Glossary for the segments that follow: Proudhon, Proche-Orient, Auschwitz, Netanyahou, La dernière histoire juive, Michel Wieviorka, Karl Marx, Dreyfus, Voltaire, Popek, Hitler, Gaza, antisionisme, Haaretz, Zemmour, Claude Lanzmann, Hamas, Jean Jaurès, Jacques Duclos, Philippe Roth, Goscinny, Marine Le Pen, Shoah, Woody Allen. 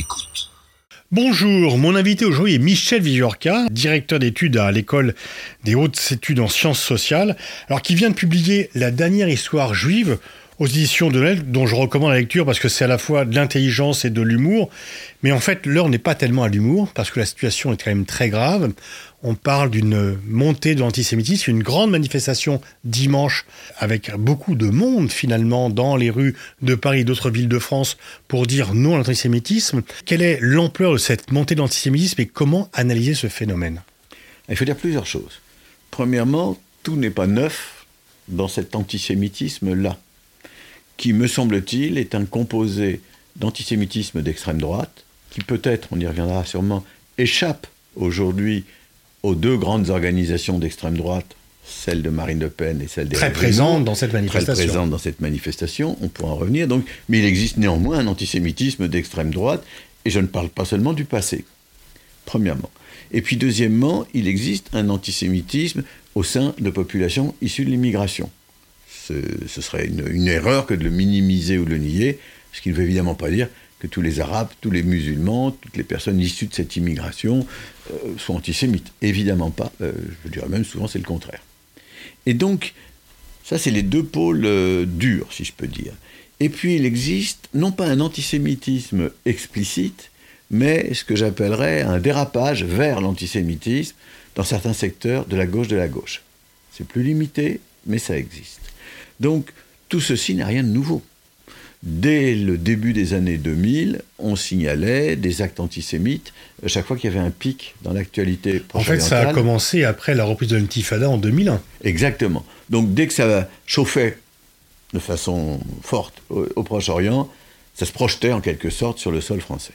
Écoute. Bonjour, mon invité aujourd'hui est Michel Wieviorka, directeur d'études à l'école des hautes études en sciences sociales, alors qui vient de publier « La dernière histoire juive » aux éditions de l'Aide, dont je recommande la lecture parce que c'est à la fois de l'intelligence et de l'humour. Mais en fait, l'heure n'est pas tellement à l'humour, parce que la situation est quand même très grave. On parle d'une montée de l'antisémitisme, une grande manifestation dimanche, avec beaucoup de monde finalement dans les rues de Paris et d'autres villes de France pour dire non à l'antisémitisme. Quelle est l'ampleur de cette montée de l'antisémitisme et comment analyser ce phénomène ? Il faut dire plusieurs choses. Premièrement, tout n'est pas neuf dans cet antisémitisme-là, qui, me semble-t-il, est un composé d'antisémitisme d'extrême droite, qui peut-être, on y reviendra sûrement, échappe aujourd'hui aux deux grandes organisations d'extrême droite, celle de Marine Le Pen et celle des... Très présente dans cette manifestation. Très présente dans cette manifestation, on pourra en revenir. Donc, mais il existe néanmoins un antisémitisme d'extrême droite, et je ne parle pas seulement du passé, premièrement. Et puis deuxièmement, il existe un antisémitisme au sein de populations issues de l'immigration. Ce serait une erreur que de le minimiser ou de le nier, ce qui ne veut évidemment pas dire que tous les Arabes, tous les musulmans, toutes les personnes issues de cette immigration sont antisémites. Évidemment pas. Je dirais même souvent c'est le contraire. Et donc, ça c'est les deux pôles durs, si je peux dire. Et puis il existe, non pas un antisémitisme explicite, mais ce que j'appellerais un dérapage vers l'antisémitisme dans certains secteurs de la gauche de la gauche. C'est plus limité, mais ça existe. Donc, tout ceci n'a rien de nouveau. Dès le début des années 2000, on signalait des actes antisémites chaque fois qu'il y avait un pic dans l'actualité proche-orientale. En fait, ça a commencé après la reprise de l'intifada en 2001. Exactement. Donc, dès que ça chauffait de façon forte au Proche-Orient, ça se projetait en quelque sorte sur le sol français.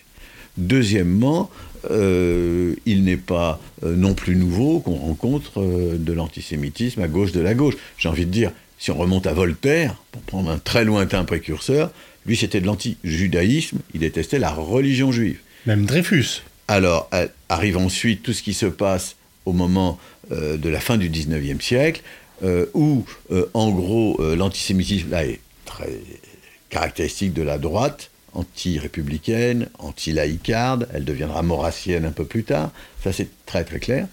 Deuxièmement, il n'est pas non plus nouveau qu'on rencontre de l'antisémitisme à gauche de la gauche. J'ai envie de dire... Si on remonte à Voltaire, pour prendre un très lointain précurseur, lui c'était de l'anti-judaïsme, il détestait la religion juive. Même Dreyfus. Alors arrive ensuite tout ce qui se passe au moment de la fin du XIXe siècle, où en gros l'antisémitisme là est très caractéristique de la droite, anti-républicaine, anti-laïcarde, elle deviendra maurassienne un peu plus tard, ça c'est très très clair.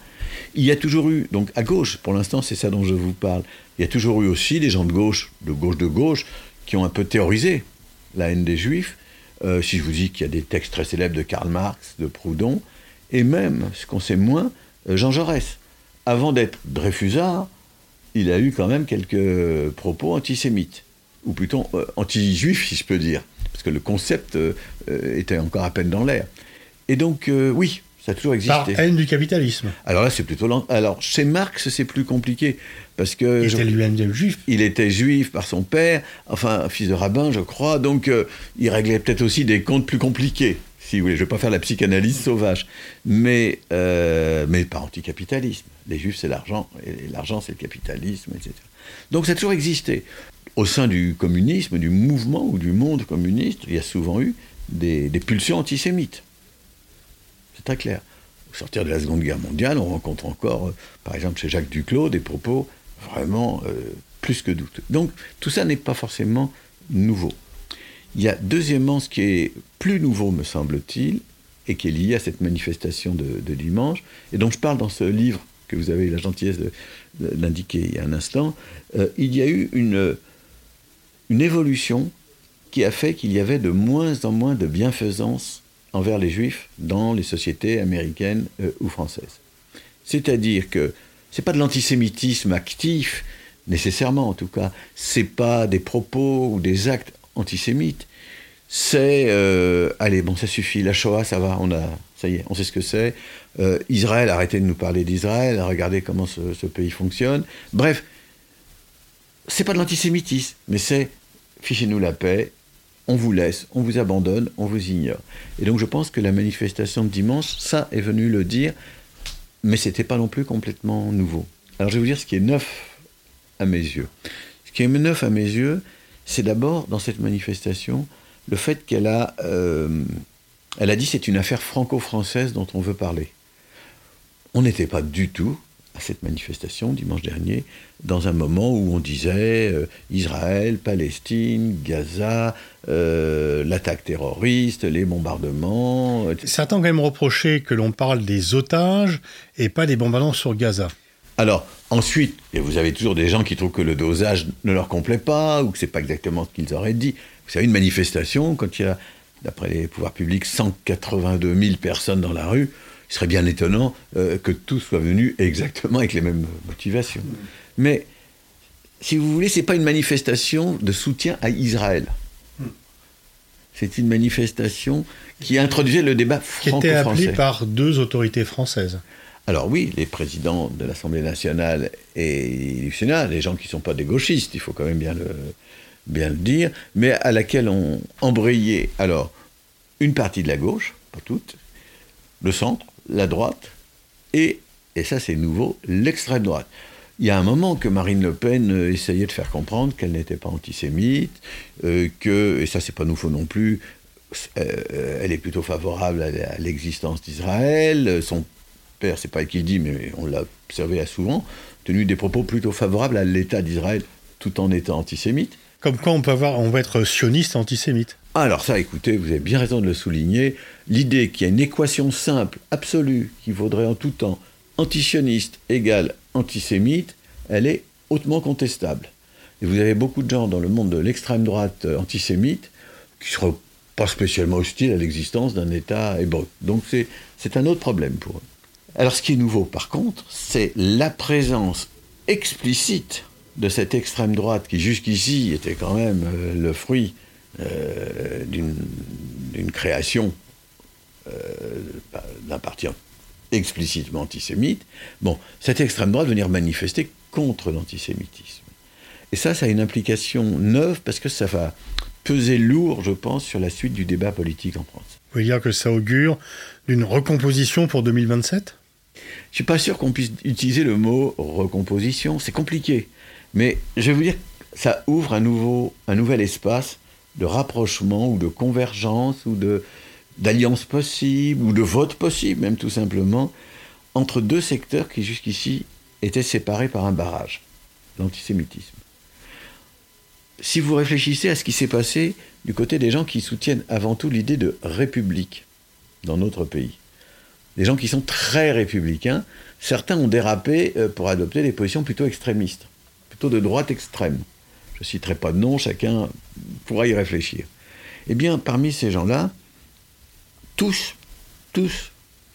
Il y a toujours eu, donc à gauche, pour l'instant c'est ça dont je vous parle, il y a toujours eu aussi des gens de gauche, qui ont un peu théorisé la haine des Juifs, si je vous dis qu'il y a des textes très célèbres de Karl Marx, de Proudhon, et même, ce qu'on sait moins, Jean Jaurès. Avant d'être Dreyfusard, il a eu quand même quelques propos antisémites, ou plutôt anti-juifs si je peux dire, parce que le concept était encore à peine dans l'air. Et donc, oui... Ça a toujours existé. Par haine du capitalisme. Alors là, c'est plutôt lent. Alors, chez Marx, c'est plus compliqué, parce que... Il était lui-même juif. Il était juif par son père, enfin, fils de rabbin, je crois, donc il réglait peut-être aussi des comptes plus compliqués, si vous voulez. Je ne vais pas faire la psychanalyse sauvage, mais pas anticapitalisme. Les juifs, c'est l'argent, et l'argent, c'est le capitalisme, etc. Donc ça a toujours existé. Au sein du communisme, du mouvement ou du monde communiste, il y a souvent eu des pulsions antisémites. C'est très clair. Au sortir de la Seconde Guerre mondiale, on rencontre encore, par exemple chez Jacques Duclos, des propos vraiment plus que douteux. Donc tout ça n'est pas forcément nouveau. Il y a deuxièmement ce qui est plus nouveau, me semble-t-il, et qui est lié à cette manifestation de dimanche, et dont je parle dans ce livre que vous avez eu la gentillesse de l'indiquer il y a un instant, il y a eu une évolution qui a fait qu'il y avait de moins en moins de bienfaisance envers les juifs dans les sociétés américaines ou françaises. C'est-à-dire que c'est pas de l'antisémitisme actif, nécessairement en tout cas, c'est pas des propos ou des actes antisémites, c'est allez, bon, ça suffit, la Shoah, ça va, ça y est, on sait ce que c'est, Israël, arrêtez de nous parler d'Israël, regardez comment ce pays fonctionne. Bref, c'est pas de l'antisémitisme, mais c'est fichez-nous la paix, on vous laisse, on vous abandonne, on vous ignore. Et donc je pense que la manifestation de dimanche, ça est venu le dire, mais c'était pas non plus complètement nouveau. Alors je vais vous dire ce qui est neuf à mes yeux. Ce qui est neuf à mes yeux, c'est d'abord dans cette manifestation, le fait qu'elle a dit c'est une affaire franco-française dont on veut parler. On n'était pas du tout à à cette manifestation dimanche dernier, dans un moment où on disait Israël, Palestine, Gaza, l'attaque terroriste, les bombardements... etc. Certains ont quand même reproché que l'on parle des otages et pas des bombardements sur Gaza. Alors, ensuite, et vous avez toujours des gens qui trouvent que le dosage ne leur complaît pas, ou que c'est pas exactement ce qu'ils auraient dit. Vous savez, une manifestation, quand il y a, d'après les pouvoirs publics, 182 000 personnes dans la rue, il serait bien étonnant que tous soient venus exactement avec les mêmes motivations. Mais, si vous voulez, c'est pas une manifestation de soutien à Israël. C'est une manifestation qui introduisait le débat franco-français. Qui était appelée par deux autorités françaises. Alors oui, les présidents de l'Assemblée nationale et du Sénat, les gens qui ne sont pas des gauchistes, il faut quand même bien le dire, mais à laquelle ont embrayé alors une partie de la gauche, pas toute, le centre, la droite, et ça c'est nouveau, l'extrême droite. Il y a un moment que Marine Le Pen essayait de faire comprendre qu'elle n'était pas antisémite, que, et ça c'est pas nouveau non plus, elle est plutôt favorable à l'existence d'Israël, son père, c'est pas qui le dit, mais on l'a observé souvent, tenu des propos plutôt favorables à l'État d'Israël tout en étant antisémite. Comme quoi on va être sioniste antisémite. Alors ça, écoutez, vous avez bien raison de le souligner. L'idée qu'il y a une équation simple, absolue, qui vaudrait en tout temps antisioniste égale antisémite, elle est hautement contestable. Et vous avez beaucoup de gens dans le monde de l'extrême droite antisémite qui seraient pas spécialement hostiles à l'existence d'un État hébreu. Donc c'est un autre problème pour eux. Alors ce qui est nouveau par contre, c'est la présence explicite de cette extrême droite qui jusqu'ici était quand même le fruit d'une création d'un parti explicitement antisémite. Bon, cette extrême droite venir manifester contre l'antisémitisme. Et ça a une implication neuve parce que ça va peser lourd, je pense, sur la suite du débat politique en France. Vous voulez dire que ça augure d'une recomposition pour 2027 ? Je ne suis pas sûr qu'on puisse utiliser le mot « recomposition », c'est compliqué. Mais je vais vous dire que ça ouvre un nouvel espace de rapprochement ou de convergence ou d'alliance possible ou de vote possible, même tout simplement, entre deux secteurs qui jusqu'ici étaient séparés par un barrage, l'antisémitisme. Si vous réfléchissez à ce qui s'est passé du côté des gens qui soutiennent avant tout l'idée de république dans notre pays, des gens qui sont très républicains, certains ont dérapé pour adopter des positions plutôt extrémistes, plutôt de droite extrême. Je ne citerai pas de nom, chacun pourra y réfléchir. Eh bien, parmi ces gens-là, tous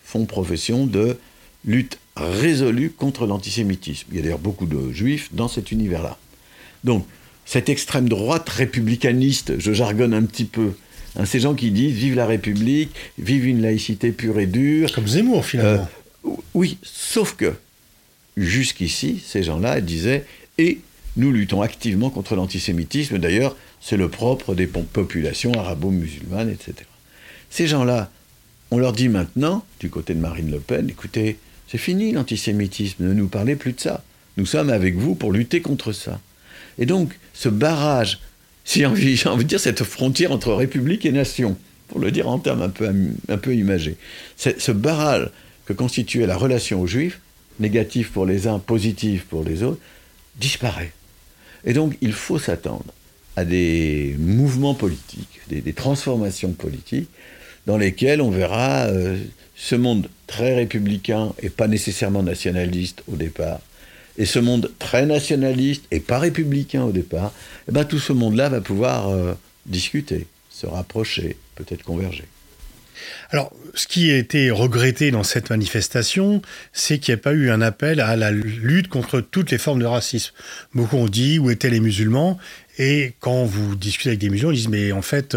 font profession de lutte résolue contre l'antisémitisme. Il y a d'ailleurs beaucoup de juifs dans cet univers-là. Donc, cette extrême droite républicaniste, je jargonne un petit peu, hein, ces gens qui disent « vive la République »,« vive une laïcité pure et dure ». Comme Zemmour, finalement. Oui, sauf que, jusqu'ici, ces gens-là disaient « et nous luttons activement contre l'antisémitisme ». D'ailleurs, c'est le propre des populations arabo-musulmanes, etc. Ces gens-là, on leur dit maintenant, du côté de Marine Le Pen, « écoutez, c'est fini l'antisémitisme, ne nous parlez plus de ça. Nous sommes avec vous pour lutter contre ça ». Et donc, ce barrage, j'ai envie de dire, cette frontière entre république et nation, pour le dire en termes un peu imagés, ce barrage que constituait la relation aux Juifs, négatif pour les uns, positif pour les autres, disparaît. Et donc, il faut s'attendre à des mouvements politiques, des transformations politiques, dans lesquelles on verra ce monde très républicain et pas nécessairement nationaliste au départ, et ce monde très nationaliste et pas républicain au départ, eh ben tout ce monde-là va pouvoir discuter, se rapprocher, peut-être converger. Alors, ce qui a été regretté dans cette manifestation, c'est qu'il n'y a pas eu un appel à la lutte contre toutes les formes de racisme. Beaucoup ont dit « où étaient les musulmans ?» Et quand vous discutez avec des musulmans, ils disent « mais en fait,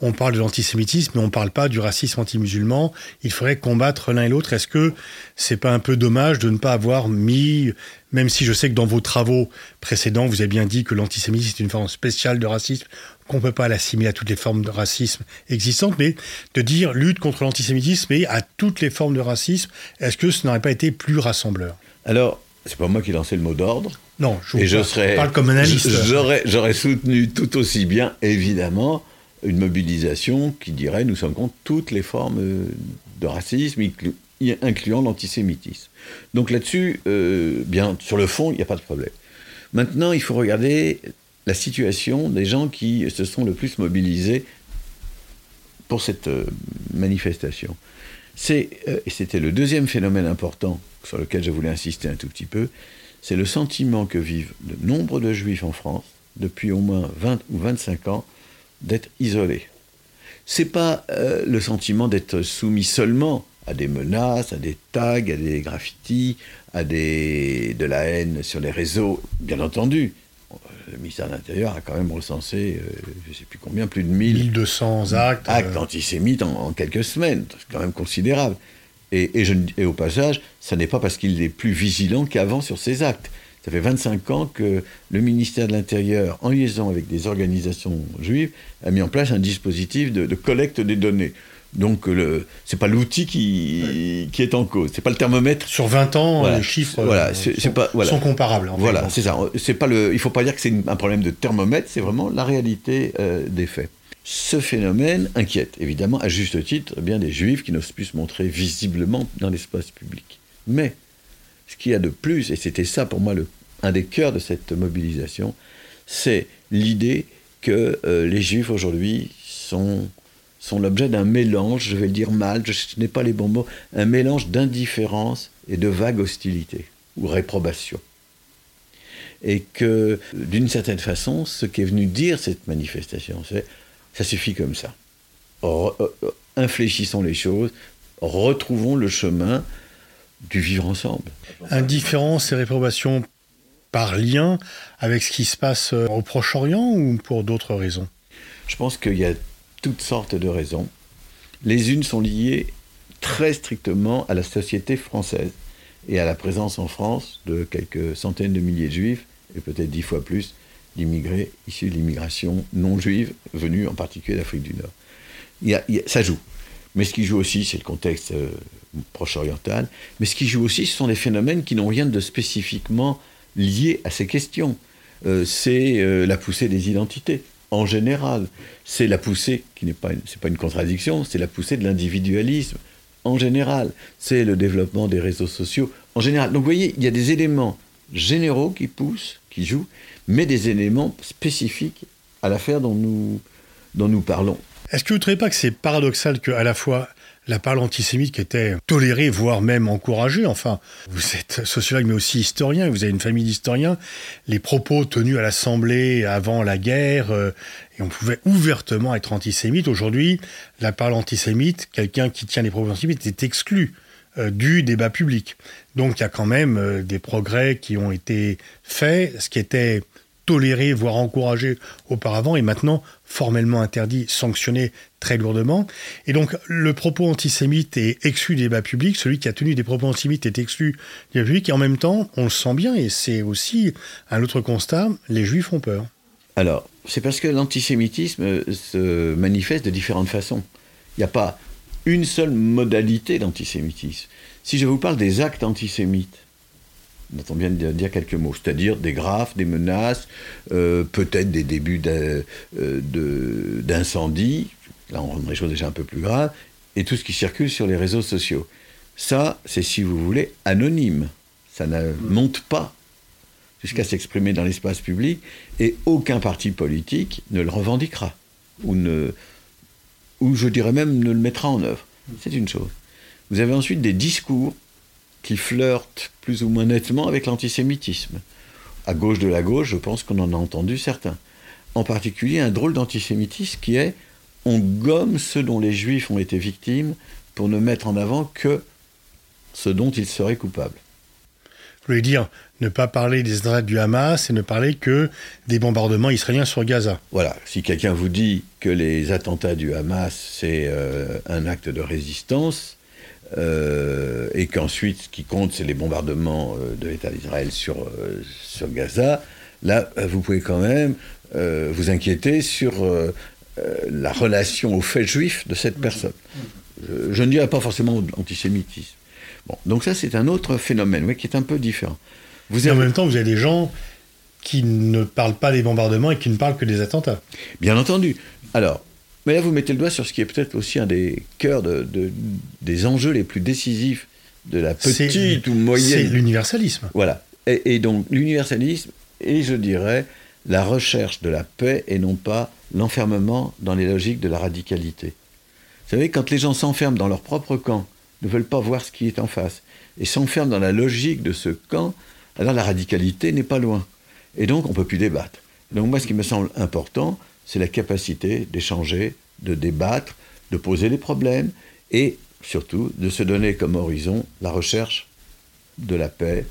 on parle de l'antisémitisme, mais on ne parle pas du racisme anti-musulman. Il faudrait combattre l'un et l'autre. Est-ce que c'est pas un peu dommage de ne pas avoir mis, même si je sais que dans vos travaux précédents, vous avez bien dit que l'antisémitisme est une forme spéciale de racisme, qu'on ne peut pas l'assimiler à toutes les formes de racisme existantes, mais de dire lutte contre l'antisémitisme et à toutes les formes de racisme, est-ce que ce n'aurait pas été plus rassembleur ? Alors, c'est pas moi qui lançais le mot d'ordre. Non, je parle comme analyste. J'aurais soutenu tout aussi bien, évidemment, une mobilisation qui dirait nous sommes contre toutes les formes de racisme, incluant l'antisémitisme. Donc là-dessus, bien, sur le fond, il n'y a pas de problème. Maintenant, il faut regarder la situation des gens qui se sont le plus mobilisés pour cette manifestation. Et c'était le deuxième phénomène important sur lequel je voulais insister un tout petit peu, c'est le sentiment que vivent de nombre de Juifs en France, depuis au moins 20 ou 25 ans, d'être isolés. C'est pas le sentiment d'être soumis seulement à des menaces, à des tags, à des graffitis, à de la haine sur les réseaux, bien entendu. Le ministère de l'Intérieur a quand même recensé, je ne sais plus combien, plus de 1200 actes antisémites en quelques semaines. C'est quand même considérable. Et au passage, ça n'est pas parce qu'il est plus vigilant qu'avant sur ces actes. Ça fait 25 ans que le ministère de l'Intérieur, en liaison avec des organisations juives, a mis en place un dispositif de collecte des données. Donc, ce n'est pas l'outil qui est en cause, ce n'est pas le thermomètre. Sur 20 ans, voilà. Les chiffres sont comparables. Voilà, c'est ça. C'est pas il ne faut pas dire que c'est un problème de thermomètre, c'est vraiment la réalité des faits. Ce phénomène inquiète, évidemment, à juste titre, bien des Juifs qui n'osent plus se montrer visiblement dans l'espace public. Mais ce qu'il y a de plus, et c'était ça pour moi un des cœurs de cette mobilisation, c'est l'idée que les Juifs aujourd'hui sont l'objet d'un mélange, je vais le dire mal, je n'ai pas les bons mots, un mélange d'indifférence et de vague hostilité, ou réprobation. Et que, d'une certaine façon, ce qu'est venu dire cette manifestation, c'est « ça suffit comme ça ». Infléchissons les choses, retrouvons le chemin du vivre ensemble. Indifférence et réprobation par lien avec ce qui se passe au Proche-Orient ou pour d'autres raisons ? Je pense qu'il y a toutes sortes de raisons. Les unes sont liées très strictement à la société française et à la présence en France de quelques centaines de milliers de juifs, et peut-être 10 fois plus, d'immigrés issus de l'immigration non juive, venus en particulier d'Afrique du Nord. Ça joue. Mais ce qui joue aussi, c'est le contexte proche-oriental. Mais ce qui joue aussi, ce sont des phénomènes qui n'ont rien de spécifiquement lié à ces questions. C'est la poussée des identités. En général, c'est la poussée, c'est pas une contradiction, c'est la poussée de l'individualisme. En général, c'est le développement des réseaux sociaux. En général, donc vous voyez, il y a des éléments généraux qui poussent, qui jouent, mais des éléments spécifiques à l'affaire dont nous parlons. Est-ce que vous ne trouvez pas que c'est paradoxal qu'à la fois la parole antisémite qui était tolérée, voire même encouragée, enfin, vous êtes sociologue mais aussi historien, et vous avez une famille d'historiens, les propos tenus à l'Assemblée avant la guerre, et on pouvait ouvertement être antisémite. Aujourd'hui, la parole antisémite, quelqu'un qui tient les propos antisémites est exclu du débat public. Donc il y a quand même des progrès qui ont été faits, ce qui était toléré, voire encouragé auparavant, et maintenant formellement interdit, sanctionné très lourdement. Et donc, le propos antisémite est exclu du débat public, celui qui a tenu des propos antisémites est exclu du débat public, et en même temps, on le sent bien, et c'est aussi un autre constat, les Juifs ont peur. Alors, c'est parce que l'antisémitisme se manifeste de différentes façons. Il n'y a pas une seule modalité d'antisémitisme. Si je vous parle des actes antisémites, dont on vient de dire quelques mots, c'est-à-dire des graphes, des menaces, peut-être des débuts d'incendie, là on rend les choses déjà un peu plus graves, et tout ce qui circule sur les réseaux sociaux. Ça, c'est, si vous voulez, anonyme. Ça ne monte pas jusqu'à s'exprimer dans l'espace public, et aucun parti politique ne le revendiquera, ou je dirais même ne le mettra en œuvre. C'est une chose. Vous avez ensuite des discours qui flirtent plus ou moins nettement avec l'antisémitisme. À gauche de la gauche, je pense qu'on en a entendu certains. En particulier, un drôle d'antisémitisme qui est « on gomme ceux dont les Juifs ont été victimes pour ne mettre en avant que ce dont ils seraient coupables ». Vous voulez dire ne pas parler des attentats du Hamas et ne parler que des bombardements israéliens sur Gaza. Voilà. Si quelqu'un vous dit que les attentats du Hamas, c'est un acte de résistance, et qu'ensuite, ce qui compte, c'est les bombardements de l'État d'Israël sur Gaza, là, vous pouvez quand même vous inquiéter sur la relation aux faits juifs de cette personne. Je ne dirais pas forcément antisémitisme. Bon, donc ça, c'est un autre phénomène, oui, qui est un peu différent. En même temps, vous avez des gens qui ne parlent pas des bombardements et qui ne parlent que des attentats. Bien entendu. Alors, mais là, vous mettez le doigt sur ce qui est peut-être aussi un des cœurs des enjeux les plus décisifs de la petite ou moyenne. C'est l'universalisme. Voilà. Et donc l'universalisme, et je dirais la recherche de la paix et non pas l'enfermement dans les logiques de la radicalité. Vous savez, quand les gens s'enferment dans leur propre camp, ne veulent pas voir ce qui est en face, et s'enferment dans la logique de ce camp, alors la radicalité n'est pas loin. Et donc on ne peut plus débattre. Donc moi, ce qui me semble important, c'est la capacité d'échanger, de débattre, de poser les problèmes, et surtout de se donner comme horizon la recherche de la paix,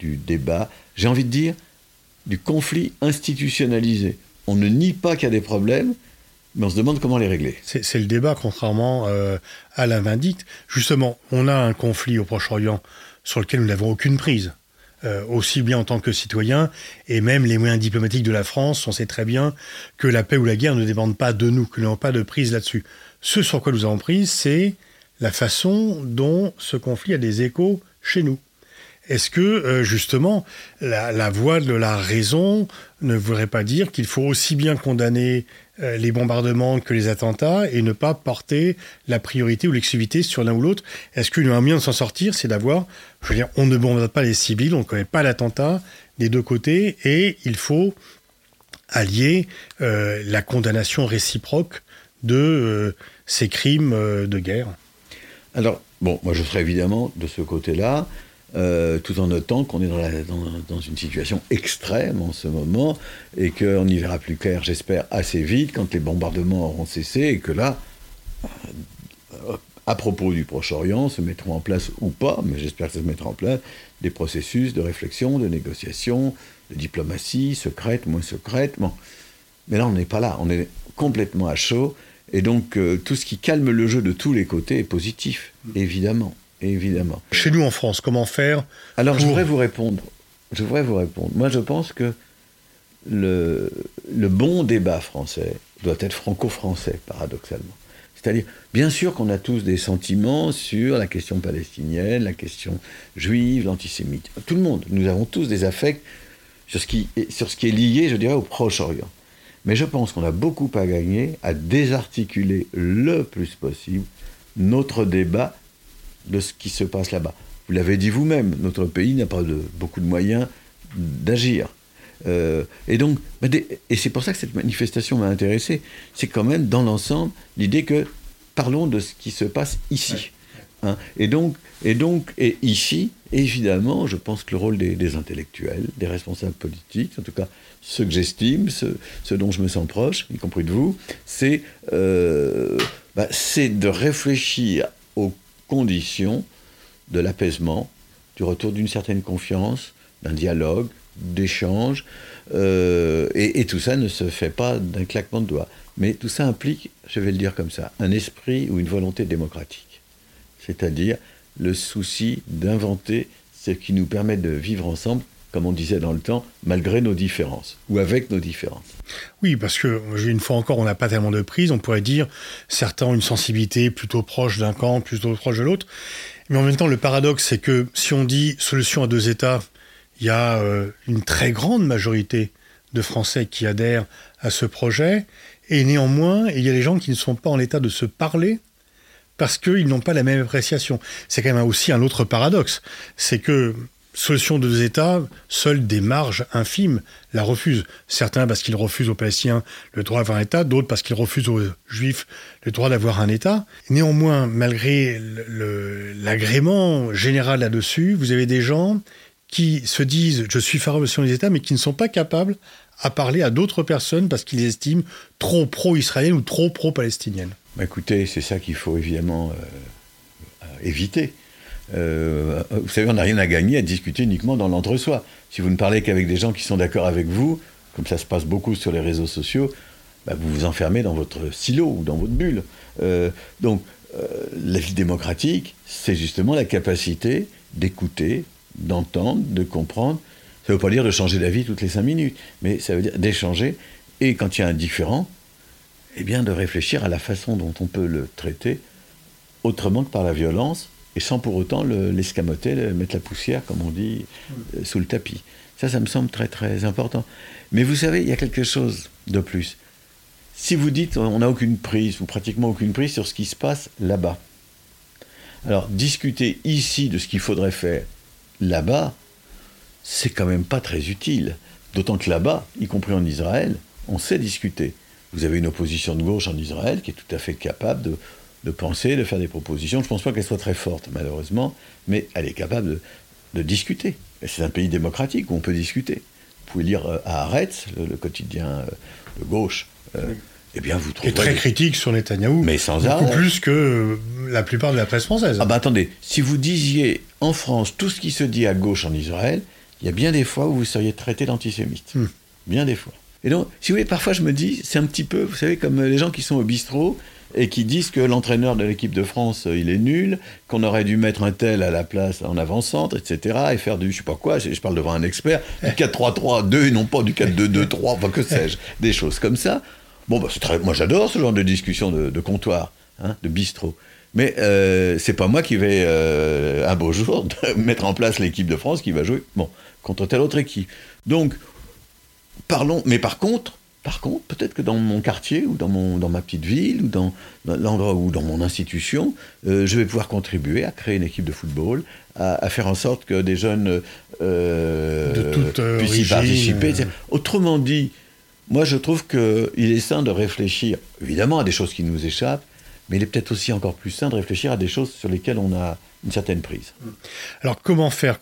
du débat, j'ai envie de dire, du conflit institutionnalisé. On ne nie pas qu'il y a des problèmes, mais on se demande comment les régler. C'est le débat, contrairement à la vindicte. Justement, on a un conflit au Proche-Orient sur lequel nous n'avons aucune prise, aussi bien en tant que citoyens, et même les moyens diplomatiques de la France, on sait très bien que la paix ou la guerre ne dépendent pas de nous, que nous n'avons pas de prise là-dessus. Ce sur quoi nous avons prise, c'est la façon dont ce conflit a des échos chez nous. Est-ce que, justement, la voie de la raison ne voudrait pas dire qu'il faut aussi bien condamner les bombardements que les attentats et ne pas porter la priorité ou l'exclusivité sur l'un ou l'autre? Est-ce qu'il y a un moyen de s'en sortir, c'est d'avoir, je veux dire, on ne bombarde pas les civils, on ne commet pas l'attentat des deux côtés et il faut allier la condamnation réciproque de ces crimes de guerre? Alors, bon, moi je serais évidemment de ce côté-là. Tout en notant qu'on est dans une situation extrême en ce moment et qu'on y verra plus clair, j'espère, assez vite quand les bombardements auront cessé et que là, à propos du Proche-Orient, se mettront en place ou pas, mais j'espère que ça se mettra en place, des processus de réflexion, de négociation, de diplomatie, secrète, moins secrète. Bon. Mais là, on n'est pas là, on est complètement à chaud et donc tout ce qui calme le jeu de tous les côtés est positif, évidemment. Évidemment. Chez nous en France, comment faire? Alors je voudrais vous répondre. Moi je pense que le bon débat français doit être franco-français, paradoxalement. C'est-à-dire, bien sûr qu'on a tous des sentiments sur la question palestinienne, la question juive, l'antisémitisme. Tout le monde. Nous avons tous des affects sur ce qui est lié, je dirais, au Proche-Orient. Mais je pense qu'on a beaucoup à gagner à désarticuler le plus possible notre débat de ce qui se passe là-bas. Vous l'avez dit vous-même, notre pays n'a pas beaucoup de moyens d'agir. Et c'est pour ça que cette manifestation m'a intéressé. C'est quand même, dans l'ensemble, l'idée que parlons de ce qui se passe ici. Hein? Et ici, évidemment, je pense que le rôle des intellectuels, des responsables politiques, en tout cas ceux que j'estime, ceux dont je me sens proche, y compris de vous, c'est de réfléchir au conditions de l'apaisement, du retour d'une certaine confiance, d'un dialogue, d'échange, et tout ça ne se fait pas d'un claquement de doigts. Mais tout ça implique, je vais le dire comme ça, un esprit ou une volonté démocratique, c'est-à-dire le souci d'inventer ce qui nous permet de vivre ensemble, comme on disait dans le temps, malgré nos différences, ou avec nos différences. Oui, parce que, une fois encore, on n'a pas tellement de prise. On pourrait dire, certains ont une sensibilité plutôt proche d'un camp, plutôt proche de l'autre. Mais en même temps, le paradoxe, c'est que si on dit solution à deux États, il y a une très grande majorité de Français qui adhèrent à ce projet. Et néanmoins, il y a des gens qui ne sont pas en état de se parler, parce qu'ils n'ont pas la même appréciation. C'est quand même aussi un autre paradoxe. C'est que solution de deux États, seules des marges infimes la refusent. Certains parce qu'ils refusent aux Palestiniens le droit d'avoir un État, d'autres parce qu'ils refusent aux Juifs le droit d'avoir un État. Néanmoins, malgré l'agrément général là-dessus, vous avez des gens qui se disent « je suis favorable aux solutions des États », mais qui ne sont pas capables à parler à d'autres personnes parce qu'ils les estiment trop pro-israéliennes ou trop pro-palestiniennes. Écoutez, c'est ça qu'il faut évidemment éviter. Vous savez, on n'a rien à gagner à discuter uniquement dans l'entre-soi. Si vous ne parlez qu'avec des gens qui sont d'accord avec vous, comme ça se passe beaucoup sur les réseaux sociaux, vous vous enfermez dans votre silo ou dans votre bulle. Donc, la vie démocratique, c'est justement la capacité d'écouter, d'entendre, de comprendre. Ça ne veut pas dire de changer d'avis toutes les 5 minutes, mais ça veut dire d'échanger. Et quand il y a un différent, eh bien de réfléchir à la façon dont on peut le traiter autrement que par la violence, et sans pour autant l'escamoter, mettre la poussière, comme on dit, sous le tapis. Ça me semble très, très important. Mais vous savez, il y a quelque chose de plus. Si vous dites, on n'a aucune prise, ou pratiquement aucune prise, sur ce qui se passe là-bas, Alors, discuter ici de ce qu'il faudrait faire là-bas, c'est quand même pas très utile. D'autant que là-bas, y compris en Israël, on sait discuter. Vous avez une opposition de gauche en Israël qui est tout à fait capable de penser, de faire des propositions. Je ne pense pas qu'elle soit très forte, malheureusement, mais elle est capable de discuter. Et c'est un pays démocratique où on peut discuter. Vous pouvez lire à Haaretz, le quotidien de gauche, eh bien vous trouverez... Et très critique sur Netanyahou, mais sans beaucoup plus que la plupart de la presse française. Ah ben attendez, si vous disiez en France tout ce qui se dit à gauche en Israël, il y a bien des fois où vous seriez traité d'antisémite. Bien des fois. Et donc, si vous voulez, parfois je me dis, c'est un petit peu, vous savez, comme les gens qui sont au bistrot et qui disent que l'entraîneur de l'équipe de France, il est nul, qu'on aurait dû mettre un tel à la place en avant-centre, etc., et faire du, je sais pas quoi, je parle devant un expert, du 4-3-3-2 et non pas du 4-2-2-3, enfin que sais-je, des choses comme ça. Bon, bah, c'est très, moi j'adore ce genre de discussion de comptoir, hein, de bistrot. Mais c'est pas moi qui vais, un beau jour, mettre en place l'équipe de France qui va jouer contre telle autre équipe. Donc, parlons, mais par contre, peut-être que dans mon quartier, ou dans ma petite ville, ou dans l'endroit ou dans mon institution, je vais pouvoir contribuer à créer une équipe de football, à faire en sorte que des jeunes puissent y participer. Etc. Autrement dit, moi je trouve qu'il est sain de réfléchir, évidemment, à des choses qui nous échappent, mais il est peut-être aussi encore plus sain de réfléchir à des choses sur lesquelles on a une certaine prise. Alors comment faire ?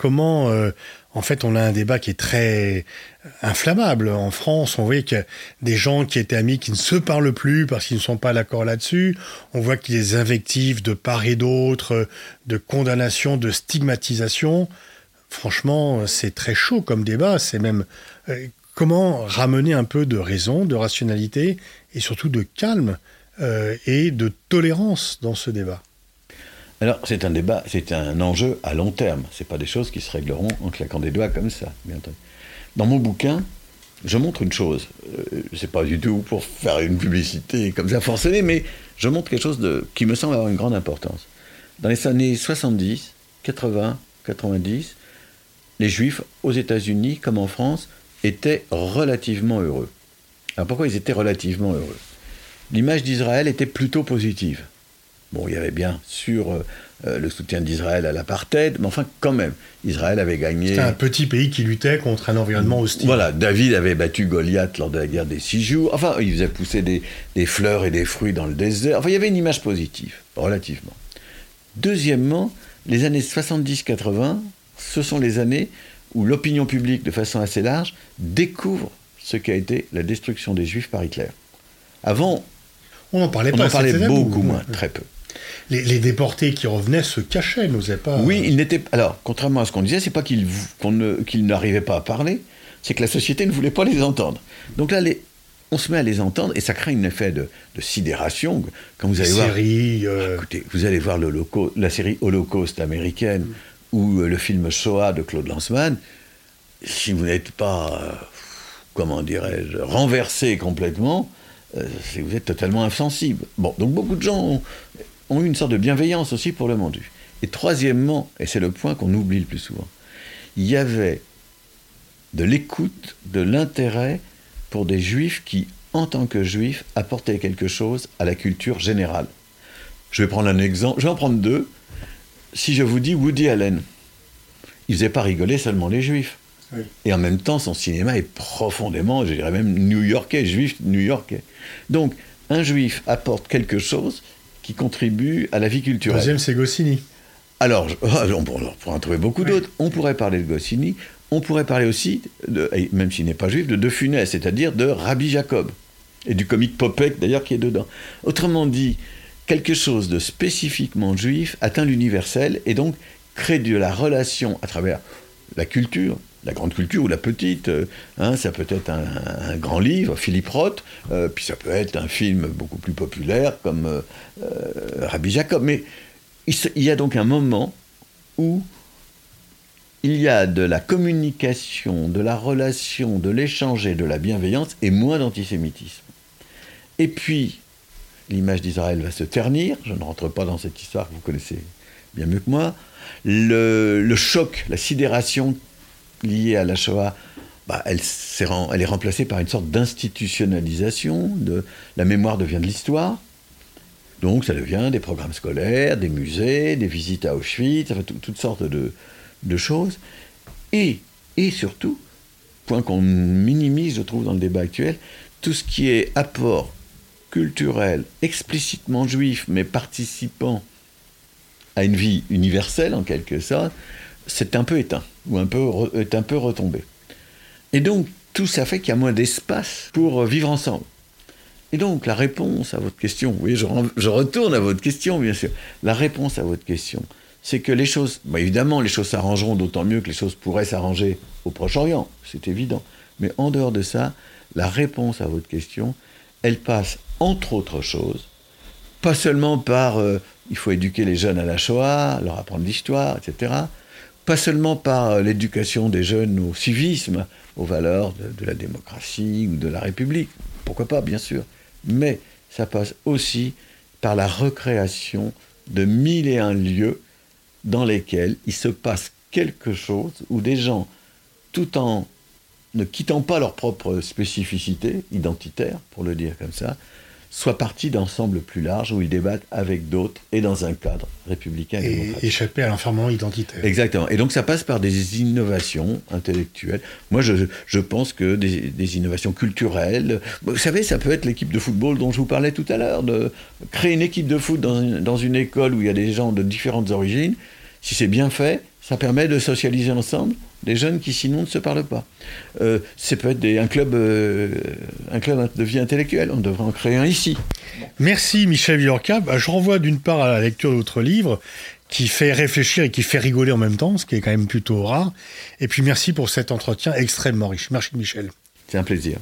En fait, on a un débat qui est très inflammable. En France, on voit que des gens qui étaient amis, qui ne se parlent plus parce qu'ils ne sont pas d'accord là-dessus. On voit qu'il y a des invectives de part et d'autre, de condamnation, de stigmatisation. Franchement, c'est très chaud comme débat. C'est même... Comment ramener un peu de raison, de rationalité et surtout de calme et de tolérance dans ce débat ? Alors, c'est un débat, c'est un enjeu à long terme. Ce n'est pas des choses qui se régleront en claquant des doigts comme ça, bien entendu. Dans mon bouquin, je montre une chose. Ce n'est pas du tout pour faire une publicité comme ça forcenée, mais je montre quelque chose qui me semble avoir une grande importance. Dans les années 70, 80, 90, les Juifs, aux États-Unis comme en France, étaient relativement heureux. Alors, pourquoi ils étaient relativement heureux ? L'image d'Israël était plutôt positive. Bon, il y avait bien sûr le soutien d'Israël à l'apartheid, mais enfin, quand même, Israël avait gagné... C'était un petit pays qui luttait contre un environnement hostile. Voilà, David avait battu Goliath lors de la guerre des 6 jours. Enfin, il faisait pousser des fleurs et des fruits dans le désert. Enfin, il y avait une image positive, relativement. Deuxièmement, les années 70-80, ce sont les années où l'opinion publique, de façon assez large, découvre ce qu'a été la destruction des Juifs par Hitler. Avant... On n'en parlait pas. On en parlait beaucoup moins, très peu. Les déportés qui revenaient se cachaient, n'osaient pas... Oui, ils n'étaient... Alors, contrairement à ce qu'on disait, c'est pas qu'ils n'arrivaient pas à parler, c'est que la société ne voulait pas les entendre. Donc là, on se met à les entendre, et ça crée un effet de sidération. Quand vous allez écoutez, vous allez voir la série Holocauste américaine, ou le film Shoah de Claude Lanzmann, si vous n'êtes pas, comment dirais-je, renversé complètement... vous êtes totalement insensible. Bon, donc beaucoup de gens ont eu une sorte de bienveillance aussi pour le Mandu. Et troisièmement, et c'est le point qu'on oublie le plus souvent, il y avait de l'écoute, de l'intérêt pour des Juifs qui, en tant que Juifs, apportaient quelque chose à la culture générale. Je vais prendre un exemple, je vais en prendre deux. Si je vous dis Woody Allen, il ne faisait pas rigoler seulement les Juifs. Oui. Et en même temps, son cinéma est profondément, je dirais même, new-yorkais, juif new-yorkais. Donc, un juif apporte quelque chose qui contribue à la vie culturelle. Deuxième, c'est Goscinny. Alors, on pourrait en trouver beaucoup d'autres. On pourrait parler de Goscinny, on pourrait parler aussi, même s'il n'est pas juif, de De Funès, c'est-à-dire de Rabbi Jacob, et du comique Popek, d'ailleurs, qui est dedans. Autrement dit, quelque chose de spécifiquement juif atteint l'universel, et donc crée de la relation à travers la culture, la grande culture ou la petite, hein, ça peut être un grand livre, Philippe Roth, puis ça peut être un film beaucoup plus populaire comme Rabbi Jacob. Mais il y a donc un moment où il y a de la communication, de la relation, de l'échange et de la bienveillance et moins d'antisémitisme. Et puis, l'image d'Israël va se ternir, je ne rentre pas dans cette histoire que vous connaissez bien mieux que moi, le choc, la sidération liée à la Shoah, elle est remplacée par une sorte d'institutionnalisation, la mémoire devient de l'histoire, Donc ça devient des programmes scolaires, des musées, des visites à Auschwitz, enfin, toutes sortes de choses. Et surtout, point qu'on minimise, je trouve, dans le débat actuel, tout ce qui est apport culturel, explicitement juif, mais participant à une vie universelle, en quelque sorte, c'est un peu éteint, ou est un peu retombé. Et donc, tout ça fait qu'il y a moins d'espace pour vivre ensemble. Et donc, la réponse à votre question, oui, je retourne à votre question, bien sûr. La réponse à votre question, c'est que les choses, bah évidemment, les choses s'arrangeront, d'autant mieux que les choses pourraient s'arranger au Proche-Orient, c'est évident. Mais en dehors de ça, la réponse à votre question, elle passe, entre autres choses, pas seulement par il faut éduquer les jeunes à la Shoah, leur apprendre l'histoire, etc., pas seulement par l'éducation des jeunes au civisme, aux valeurs de la démocratie ou de la République, pourquoi pas, bien sûr, mais ça passe aussi par la recréation de 1001 lieux dans lesquels il se passe quelque chose où des gens, tout en ne quittant pas leur propre spécificité identitaire, pour le dire comme ça, soient partis d'ensembles plus larges où ils débattent avec d'autres et dans un cadre républicain. Et échapper à l'enfermement identitaire. Exactement. Et donc ça passe par des innovations intellectuelles. Moi, je pense que des innovations culturelles. Vous savez, ça peut être l'équipe de football dont je vous parlais tout à l'heure, de créer une équipe de foot dans une école où il y a des gens de différentes origines. Si c'est bien fait, ça permet de socialiser ensemble des jeunes qui sinon ne se parlent pas. Ça peut être un club de vie intellectuelle. On devrait en créer un ici. Merci Michel Wieviorka. Je renvoie d'une part à la lecture de votre livre qui fait réfléchir et qui fait rigoler en même temps, ce qui est quand même plutôt rare. Et puis merci pour cet entretien extrêmement riche. Merci Michel. C'est un plaisir.